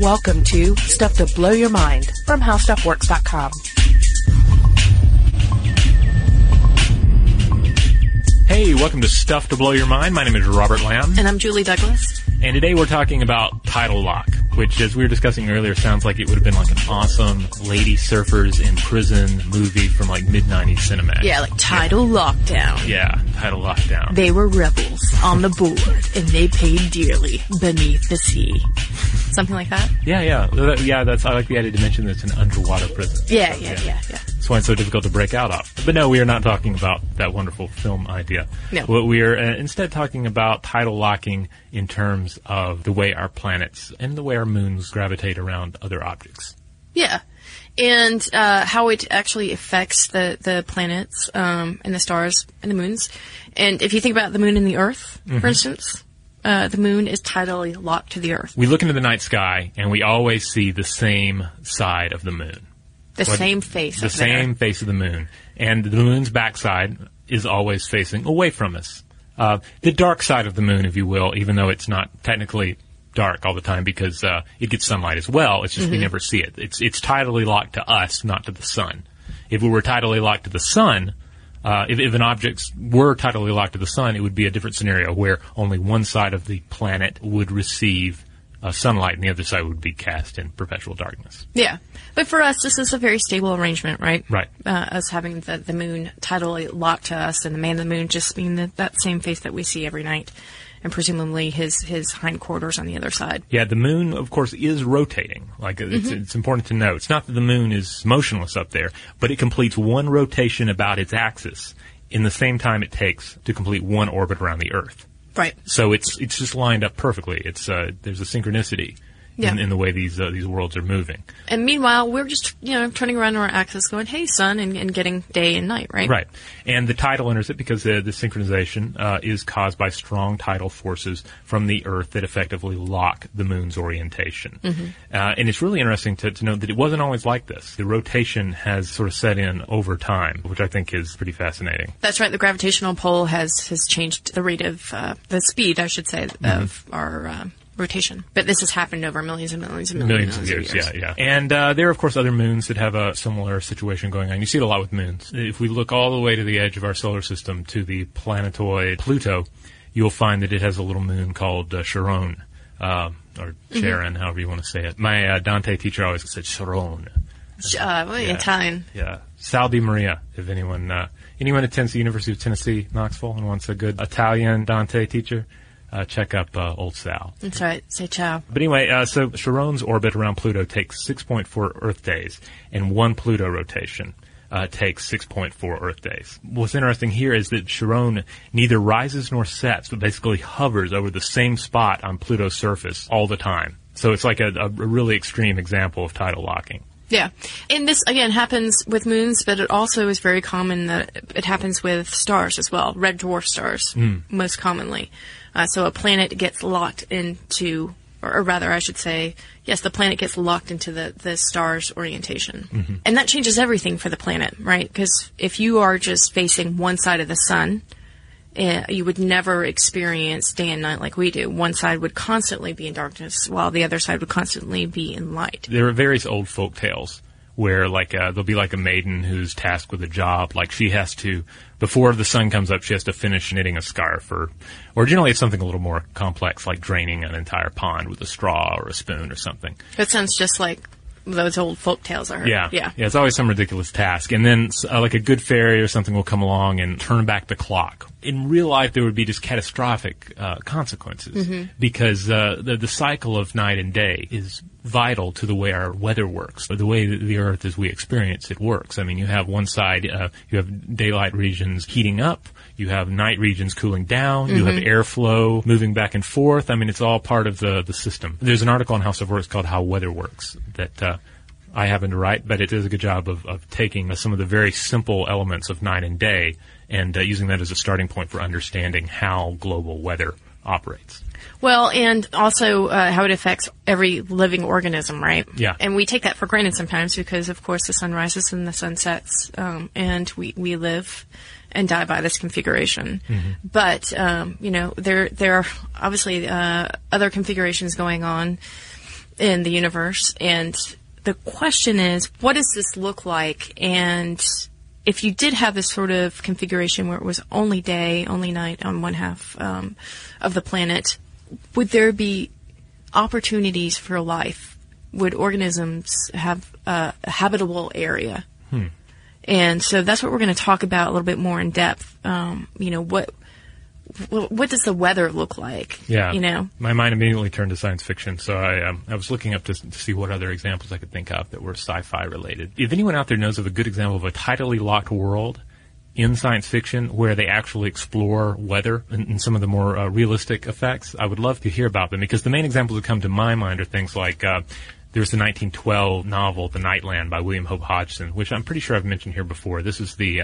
Welcome to Stuff to Blow Your Mind from HowStuffWorks.com. Hey, welcome to Stuff to Blow Your Mind. My name is Robert Lamb. And I'm Julie Douglas. And today we're talking about title lock, which, as we were discussing earlier, sounds like it would have been like an awesome Lady Surfers in Prison movie from like mid-90s Cinemax. Yeah, like Title Lockdown. Yeah, Title Lockdown. They were rebels on the board, and they paid dearly beneath the sea. Something like that? Yeah. I like the idea to mention that it's an underwater prison. Yeah. That's why it's so difficult to break out of. But no, we are not talking about that wonderful film idea. No. We are instead talking about title locking in terms of the way our planets and the way our moons gravitate around other objects. Yeah. And how it actually affects the planets and the stars and the moons. And if you think about the moon and the Earth, for instance, the moon is tidally locked to the Earth. We look into the night sky, and we always see the same side of the moon. The same face of the moon. And the moon's backside is always facing away from us. The dark side of the moon, if you will, even though it's not technically dark all the time because it gets sunlight as well. It's just we never see it. It's tidally locked to us, not to the sun. If we were tidally locked to the sun, if an object were tidally locked to the sun, it would be a different scenario where only one side of the planet would receive sunlight and the other side would be cast in perpetual darkness. Yeah. But for us, this is a very stable arrangement, right? Right. Us having the moon tidally locked to us and the man of the moon just being that same face that we see every night and presumably his hindquarters on the other side. Yeah, the moon, of course, is rotating. Like, it's important to know. It's not that the moon is motionless up there, but it completes one rotation about its axis in the same time it takes to complete one orbit around the Earth. Right. So it's just lined up perfectly. It's there's a synchronicity in the way these worlds are moving. And meanwhile, we're just turning around on our axis, going, "Hey, sun," and getting day and night, right? Right. And the tidal enters it because the synchronization is caused by strong tidal forces from the Earth that effectively lock the moon's orientation. And it's really interesting to note that it wasn't always like this. The rotation has sort of set in over time, which I think is pretty fascinating. That's right. The gravitational pull has changed the rate of the speed, I should say, of our rotation. But this has happened over millions and millions of years. Yeah. And there are, of course, other moons that have a similar situation going on. You see it a lot with moons. If we look all the way to the edge of our solar system, to the planetoid Pluto, you'll find that it has a little moon called Charon, or Charon, however you want to say it. My Dante teacher always said Charon. Italian. Yeah. Salve Maria, if anyone attends the University of Tennessee, Knoxville, and wants a good Italian Dante teacher, check up old Sal. That's right. Say ciao. But anyway, so Charon's orbit around Pluto takes 6.4 Earth days, and one Pluto rotation takes 6.4 Earth days. What's interesting here is that Charon neither rises nor sets, but basically hovers over the same spot on Pluto's surface all the time. So it's like a really extreme example of tidal locking. Yeah. And this, again, happens with moons, but it also is very common that it happens with stars as well, red dwarf stars, most commonly. So a planet gets locked into, or rather I should say, yes, the planet gets locked into the star's orientation. And that changes everything for the planet, right? Because if you are just facing one side of the sun, you would never experience day and night like we do. One side would constantly be in darkness, while the other side would constantly be in light. There are various old folk tales where, like, there'll be like a maiden who's tasked with a job. Like, she has to, before the sun comes up, she has to finish knitting a scarf, or generally it's something a little more complex, like draining an entire pond with a straw or a spoon or something. That sounds just like those old folk tales are. Yeah. It's always some ridiculous task. And then, like, a good fairy or something will come along and turn back the clock. In real life, there would be just catastrophic consequences because the cycle of night and day is vital to the way our weather works, the way the Earth as we experience it works. I mean, you have one side, you have daylight regions heating up, you have night regions cooling down, you have airflow moving back and forth. I mean, it's all part of the system. There's an article on House of Works called How Weather Works that I happen to write, but it does a good job of taking some of the very simple elements of night and day and using that as a starting point for understanding how global weather operates. Well, and also how it affects every living organism, right? Yeah. And we take that for granted sometimes because, of course, the sun rises and the sun sets, and we live and die by this configuration. But, there are obviously other configurations going on. in the universe. And the question is, what does this look like? And if you did have this sort of configuration where it was only day, only night on one half of the planet, would there be opportunities for life? Would organisms have a habitable area? And so that's what we're going to talk about a little bit more in depth. You know, what does the weather look like? Yeah, you know, my mind immediately turned to science fiction, so I was looking up to see what other examples I could think of that were sci-fi related. If anyone out there knows of a good example of a tidally locked world in science fiction where they actually explore weather and some of the more realistic effects, I would love to hear about them, because the main examples that come to my mind are things like there's the 1912 novel The Night Land by William Hope Hodgson, which I'm pretty sure I've mentioned here before. This is the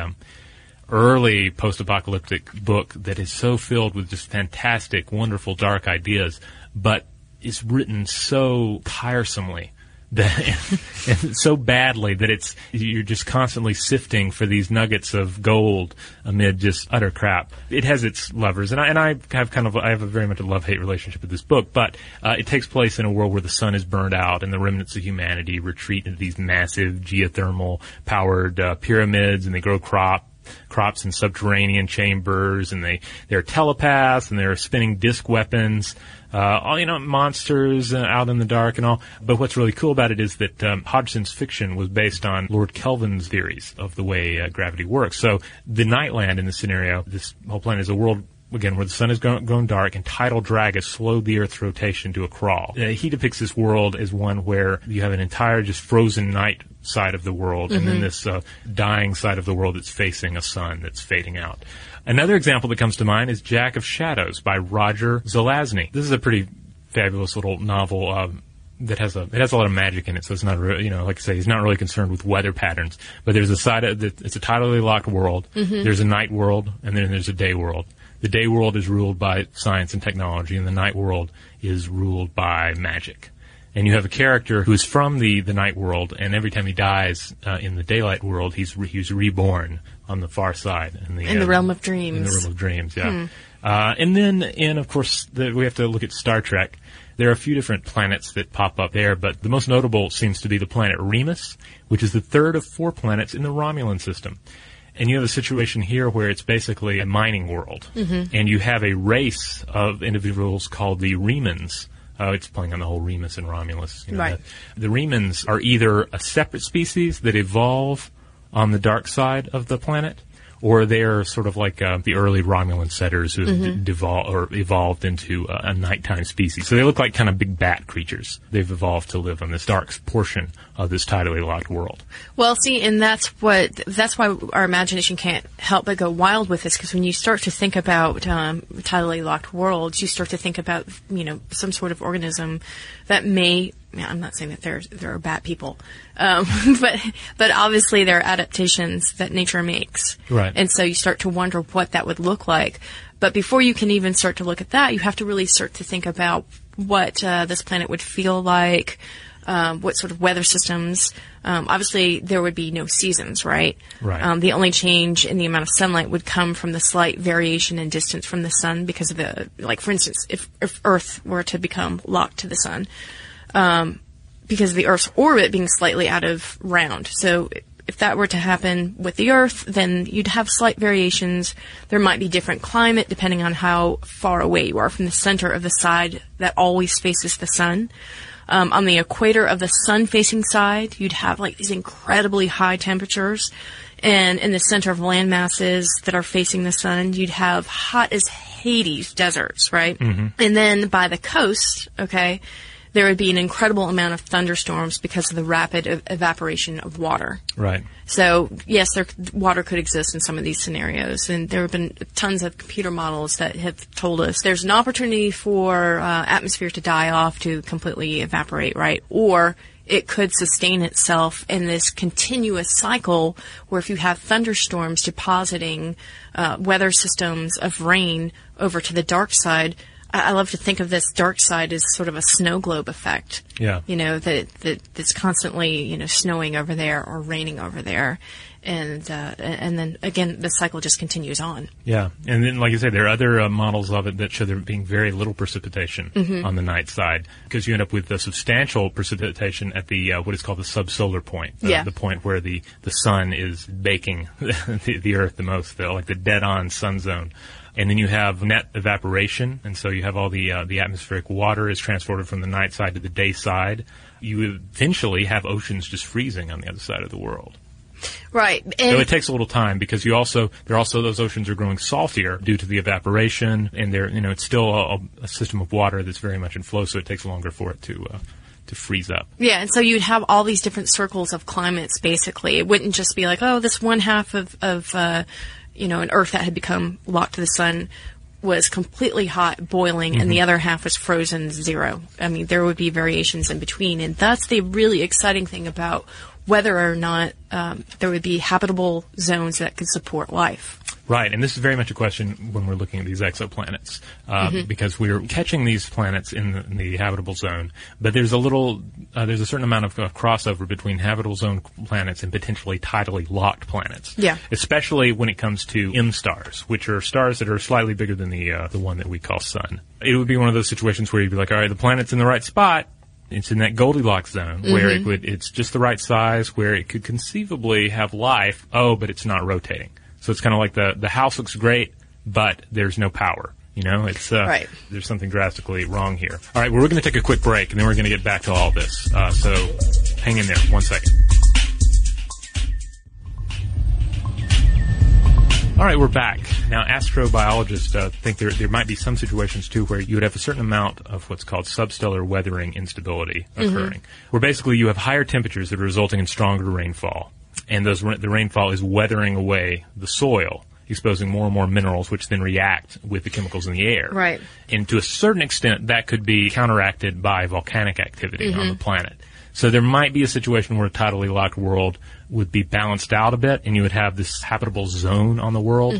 early post-apocalyptic book that is so filled with just fantastic, wonderful, dark ideas, but it's written so tiresomely and so badly that it's, you're just constantly sifting for these nuggets of gold amid just utter crap. It has its lovers, and I have I have a very much a love-hate relationship with this book, but it takes place in a world where the sun is burned out and the remnants of humanity retreat into these massive geothermal-powered pyramids, and they grow crops in subterranean chambers, and they're telepaths, and they're spinning disc weapons, all, you know, monsters out in the dark and all. But what's really cool about it is that Hodgson's fiction was based on Lord Kelvin's theories of the way gravity works. So the Nightland in this scenario, this whole planet is a world, again, where the sun has grown dark and tidal drag has slowed the Earth's rotation to a crawl. He depicts this world as one where you have an entire just frozen night side of the world, and then this dying side of the world that's facing a sun that's fading out. Another example that comes to mind is Jack of Shadows by Roger Zelazny. This is a pretty fabulous little novel that has a lot of magic in it, so it's not really, you know, like I say, he's not really concerned with weather patterns. But there's a side of that, it's a tidally locked world. There's a night world, and then there's a day world. The day world is ruled by science and technology, and the night world is ruled by magic. And you have a character who is from the night world, and every time he dies in the daylight world, he's reborn on the far side. In the realm of dreams. In the realm of dreams, yeah. And then, of course, we have to look at Star Trek. There are a few different planets that pop up there, but the most notable seems to be the planet Remus, which is the third of four planets in the Romulan system. And you have a situation here where it's basically a mining world. And you have a race of individuals called the Remans. It's playing on the whole Remus and Romulus. You know, right. The Remans are either a separate species that evolve on the dark side of the planet, or they're sort of like the early Romulan settlers who evolved into a nighttime species. So they look like kind of big bat creatures. They've evolved to live on this dark portion of this tidally locked world. Well, see, and that's why our imagination can't help but go wild with this, because when you start to think about tidally locked worlds, you start to think about, you know, some sort of organism that may... Yeah, I'm not saying that there are bad people, but obviously there are adaptations that nature makes, right? And so you start to wonder what that would look like. But before you can even start to look at that, you have to really start to think about what this planet would feel like, what sort of weather systems. Obviously, there would be no seasons, right? Right. The only change in the amount of sunlight would come from the slight variation in distance from the sun because of the, like, for instance, if Earth were to become locked to the sun. Because of the Earth's orbit being slightly out of round. So if that were to happen with the Earth, then you'd have slight variations. There might be different climate depending on how far away you are from the center of the side that always faces the sun. On the equator of the sun-facing side, you'd have like these incredibly high temperatures. And in the center of land masses that are facing the sun, you'd have hot as Hades deserts, right? And then by the coast, there would be an incredible amount of thunderstorms because of the rapid evaporation of water. Right. So, yes, water could exist in some of these scenarios, and there have been tons of computer models that have told us there's an opportunity for atmosphere to die off, to completely evaporate, right? Or it could sustain itself in this continuous cycle where if you have thunderstorms depositing weather systems of rain over to the dark side, I love to think of this dark side as sort of a snow globe effect. Yeah. You know, that's constantly, you know, snowing over there or raining over there. And then, again, the cycle just continues on. Yeah. And then, like you said, there are other models of it that show there being very little precipitation on the night side, because you end up with a substantial precipitation at the what is called the subsolar point, the point where the sun is baking the Earth the most, like the dead-on sun zone. And then you have net evaporation, and so you have all the atmospheric water is transported from the night side to the day side. You eventually have oceans just freezing on the other side of the world. Right. And so it takes a little time, because you also, those oceans are growing saltier due to the evaporation, and they're, you know, it's still a system of water that's very much in flow, so it takes longer for it to freeze up. Yeah, and so you'd have all these different circles of climates, basically. It wouldn't just be like, oh, this one half of you know, an Earth that had become locked to the sun was completely hot, boiling, and the other half was frozen, zero. I mean, there would be variations in between, and that's the really exciting thing about whether or not there would be habitable zones that could support life. Right, and this is very much a question when we're looking at these exoplanets, because we're catching these planets in the habitable zone, but there's a little, there's a certain amount of crossover between habitable zone planets and potentially tidally locked planets. Yeah. Especially when it comes to M stars, which are stars that are slightly bigger than the one that we call sun. It would be one of those situations where you'd be like, all right, the planet's in the right spot. It's in that Goldilocks zone where it would, it's just the right size where it could conceivably have life. Oh, but it's not rotating. So it's kind of like the house looks great, but there's no power. You know, it's there's something drastically wrong here. All right, well, we're going to take a quick break, and then we're going to get back to all this. So hang in there. 1 second. All right, we're back. Now, astrobiologists think there might be some situations, too, where you would have a certain amount of what's called substellar weathering instability occurring, where basically you have higher temperatures that are resulting in stronger rainfall, and the rainfall is weathering away the soil, exposing more and more minerals, which then react with the chemicals in the air. Right. And to a certain extent, that could be counteracted by volcanic activity on the planet. So there might be a situation where a tidally locked world would be balanced out a bit, and you would have this habitable zone on the world.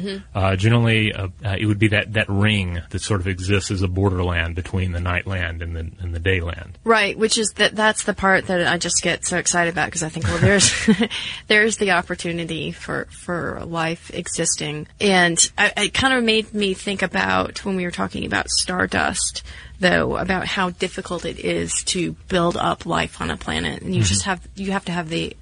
Generally, it would be that ring that sort of exists as a borderland between the night land and the day land. Right, which is that's the part that I just get so excited about, because I think, well, there's the opportunity for life existing. And it kind of made me think about when we were talking about stardust, though, about how difficult it is to build up life on a planet, and you just have to have the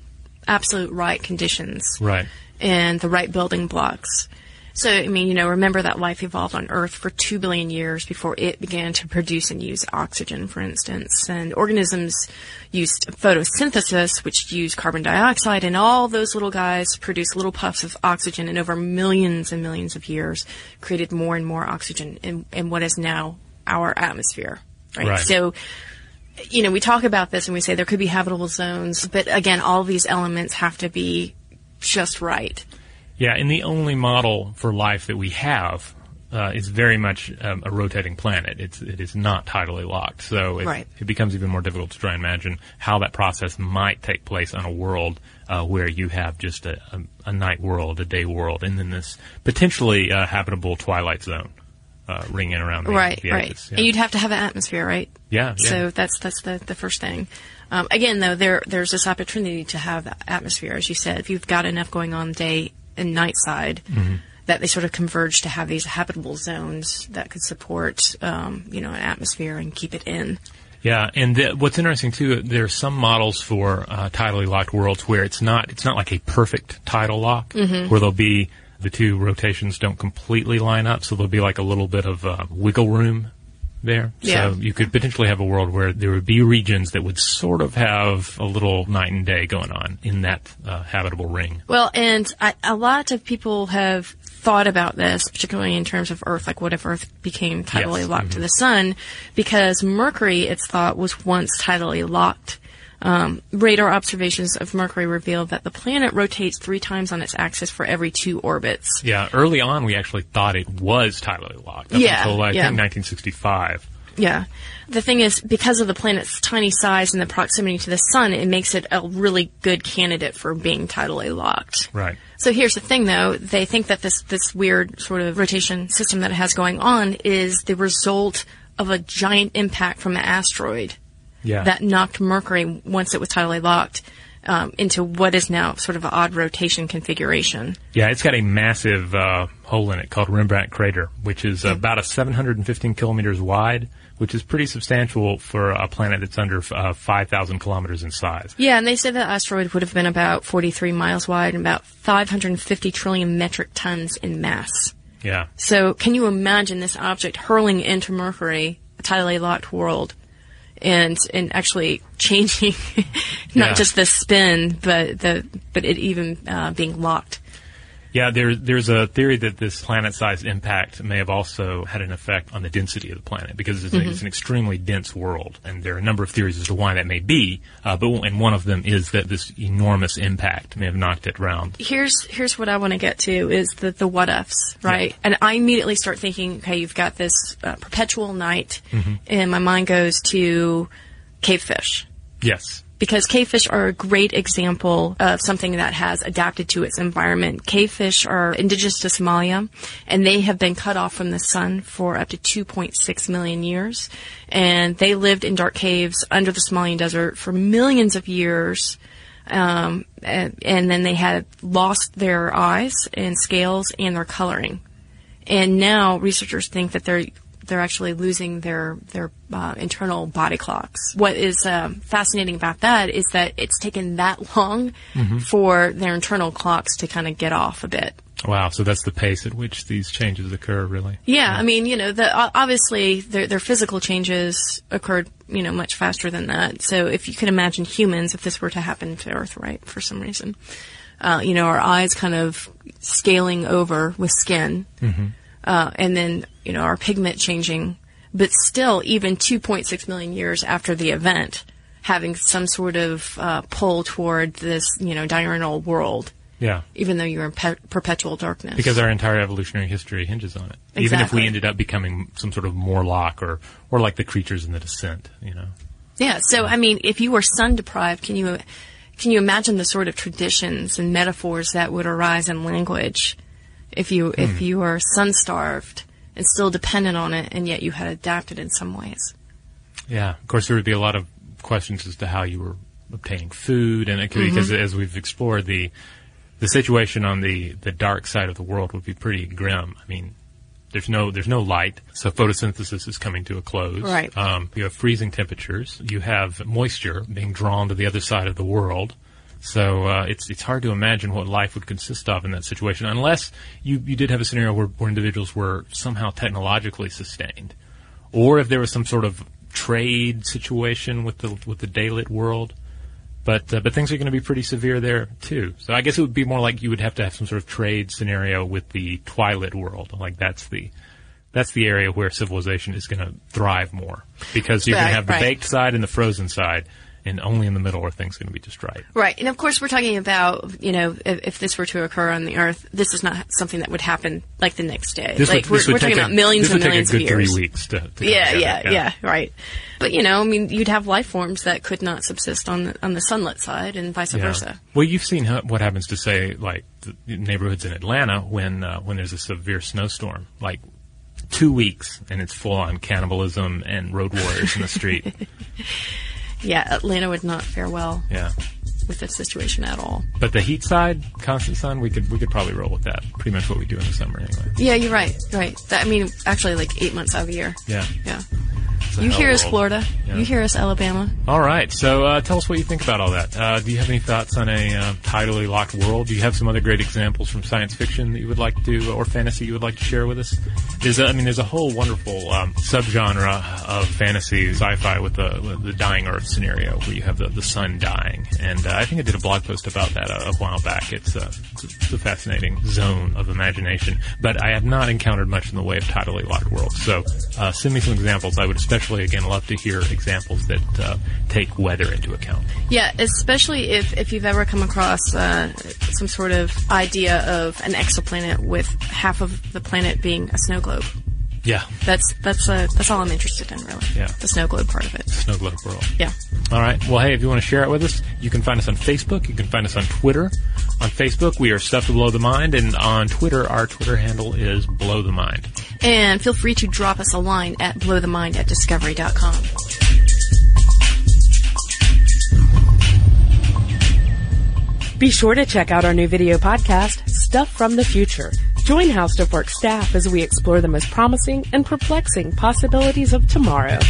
absolute right conditions, right, and the right building blocks. So, I mean, you know, remember that life evolved on Earth for 2 billion years before it began to produce and use oxygen, for instance. And organisms used photosynthesis, which used carbon dioxide, and all those little guys produced little puffs of oxygen, and over millions and millions of years created more and more oxygen in what is now our atmosphere, right? So, you know, we talk about this and we say there could be habitable zones, but again, all these elements have to be just right. Yeah, and the only model for life that we have is very much a rotating planet. It is not tidally locked, so it becomes even more difficult to try and imagine how that process might take place on a world where you have just a night world, a day world, and then this potentially habitable twilight zone ringing around the edges. Yeah. And you'd have to have an atmosphere, right? Yeah. So that's the first thing. Again, though, there's this opportunity to have the atmosphere, as you said. If you've got enough going on day and night side, that they sort of converge to have these habitable zones that could support, an atmosphere and keep it in. Yeah, and what's interesting, too, there are some models for tidally locked worlds where it's not like a perfect tidal lock, where there'll be the two rotations don't completely line up, so there'll be like a little bit of wiggle room there. Yeah. So you could potentially have a world where there would be regions that would sort of have a little night and day going on in that habitable ring. Well, and a lot of people have thought about this, particularly in terms of Earth, like what if Earth became tidally locked to the sun, because Mercury, it's thought, was once tidally locked. Radar observations of Mercury revealed that the planet rotates 3 times on its axis for every 2 orbits. Yeah, early on we actually thought it was tidally locked until I think 1965. Yeah. The thing is, because of the planet's tiny size and the proximity to the sun, it makes it a really good candidate for being tidally locked. Right. So here's the thing, though. They think that this weird sort of rotation system that it has going on is the result of a giant impact from an asteroid. Yeah. That knocked Mercury, once it was tidally locked, into what is now sort of an odd rotation configuration. Yeah, it's got a massive hole in it called Rembrandt Crater, which is about a 715 kilometers wide, which is pretty substantial for a planet that's under 5,000 kilometers in size. Yeah, and they said that asteroid would have been about 43 miles wide and about 550 trillion metric tons in mass. Yeah. So can you imagine this object hurling into Mercury, a tidally locked world, and actually changing not just the spin, but it even being locked. Yeah, there's a theory that this planet-sized impact may have also had an effect on the density of the planet, because it's an extremely dense world, and there are a number of theories as to why that may be, and one of them is that this enormous impact may have knocked it round. Here's what I want to get to, is the what-ifs, right? Yeah. And I immediately start thinking, okay, you've got this perpetual night, and my mind goes to cavefish. Yes. Because cavefish are a great example of something that has adapted to its environment. Cavefish are indigenous to Somalia, and they have been cut off from the sun for up to 2.6 million years. And they lived in dark caves under the Somalian desert for millions of years. And then they had lost their eyes and scales and their coloring. And now researchers think that they're actually losing their internal body clocks. What is fascinating about that is that it's taken that long for their internal clocks to kind of get off a bit. Wow, so that's the pace at which these changes occur, really? Yeah. I mean, obviously their physical changes occurred, much faster than that. So if you can imagine humans, if this were to happen to Earth, right, for some reason, our eyes kind of scaling over with skin, and then our pigment changing, but still even 2.6 million years after the event, having some sort of pull toward this, diurnal world. Yeah. Even though you're in perpetual darkness. Because our entire evolutionary history hinges on it. Exactly. Even if we ended up becoming some sort of Morlock or like the creatures in The Descent, Yeah. So, I mean, if you were sun deprived, can you imagine the sort of traditions and metaphors that would arise in language if you were sun starved? And still dependent on it, and yet you had adapted in some ways. Yeah. Of course, there would be a lot of questions as to how you were obtaining food, and because as we've explored, the situation on the dark side of the world would be pretty grim. I mean, there's no light, so photosynthesis is coming to a close. Right. You have freezing temperatures. You have moisture being drawn to the other side of the world. So it's hard to imagine what life would consist of in that situation, unless you did have a scenario where individuals were somehow technologically sustained, or if there was some sort of trade situation with the daylit world. But things are going to be pretty severe there too. So I guess it would be more like you would have to have some sort of trade scenario with the twilit world. Like that's the area where civilization is going to thrive more, because you're going to have the baked side and the frozen side. And only in the middle are things going to be just right. Right. And, of course, we're talking about, if this were to occur on the Earth, this is not something that would happen, like, the next day. We're talking about millions and millions of years. This would take a good 3 weeks to yeah, right. But, you'd have life forms that could not subsist on the sunlit side and vice versa. Well, you've seen what happens to, say, like, the neighborhoods in Atlanta when there's a severe snowstorm, like 2 weeks, and it's full-on cannibalism and road warriors in the street. Yeah, Atlanta would not fare well with this situation at all. But the heat side, constant sun, we could probably roll with that. Pretty much what we do in the summer anyway. Yeah, you're right. Right. That, actually, like 8 months out of the year. Yeah. Yeah. You hear us, Florida. Yeah. You hear us, Alabama. All right. So tell us what you think about all that. Do you have any thoughts on a tidally locked world? Do you have some other great examples from science fiction that you would like to, or fantasy you would like to share with us? There's a whole wonderful subgenre of fantasy sci-fi with the dying Earth scenario, where you have the sun dying. And I think I did a blog post about that a while back. It's a fascinating zone of imagination. But I have not encountered much in the way of tidally locked worlds. So send me some examples. I would especially, again, love to hear examples that take weather into account. Yeah, especially if you've ever come across some sort of idea of an exoplanet with half of the planet being a snow globe. Yeah. That's all I'm interested in, really. Yeah. The snow globe part of it. Snow globe world. Yeah. All right. Well, hey, if you want to share it with us, you can find us on Facebook. You can find us on Twitter. On Facebook, we are Stuff to Blow the Mind, and on Twitter, our Twitter handle is Blow the Mind. And feel free to drop us a line at blowthemind@discovery.com. Be sure to check out our new video podcast, Stuff from the Future. Join HowStuffWorks staff as we explore the most promising and perplexing possibilities of tomorrow.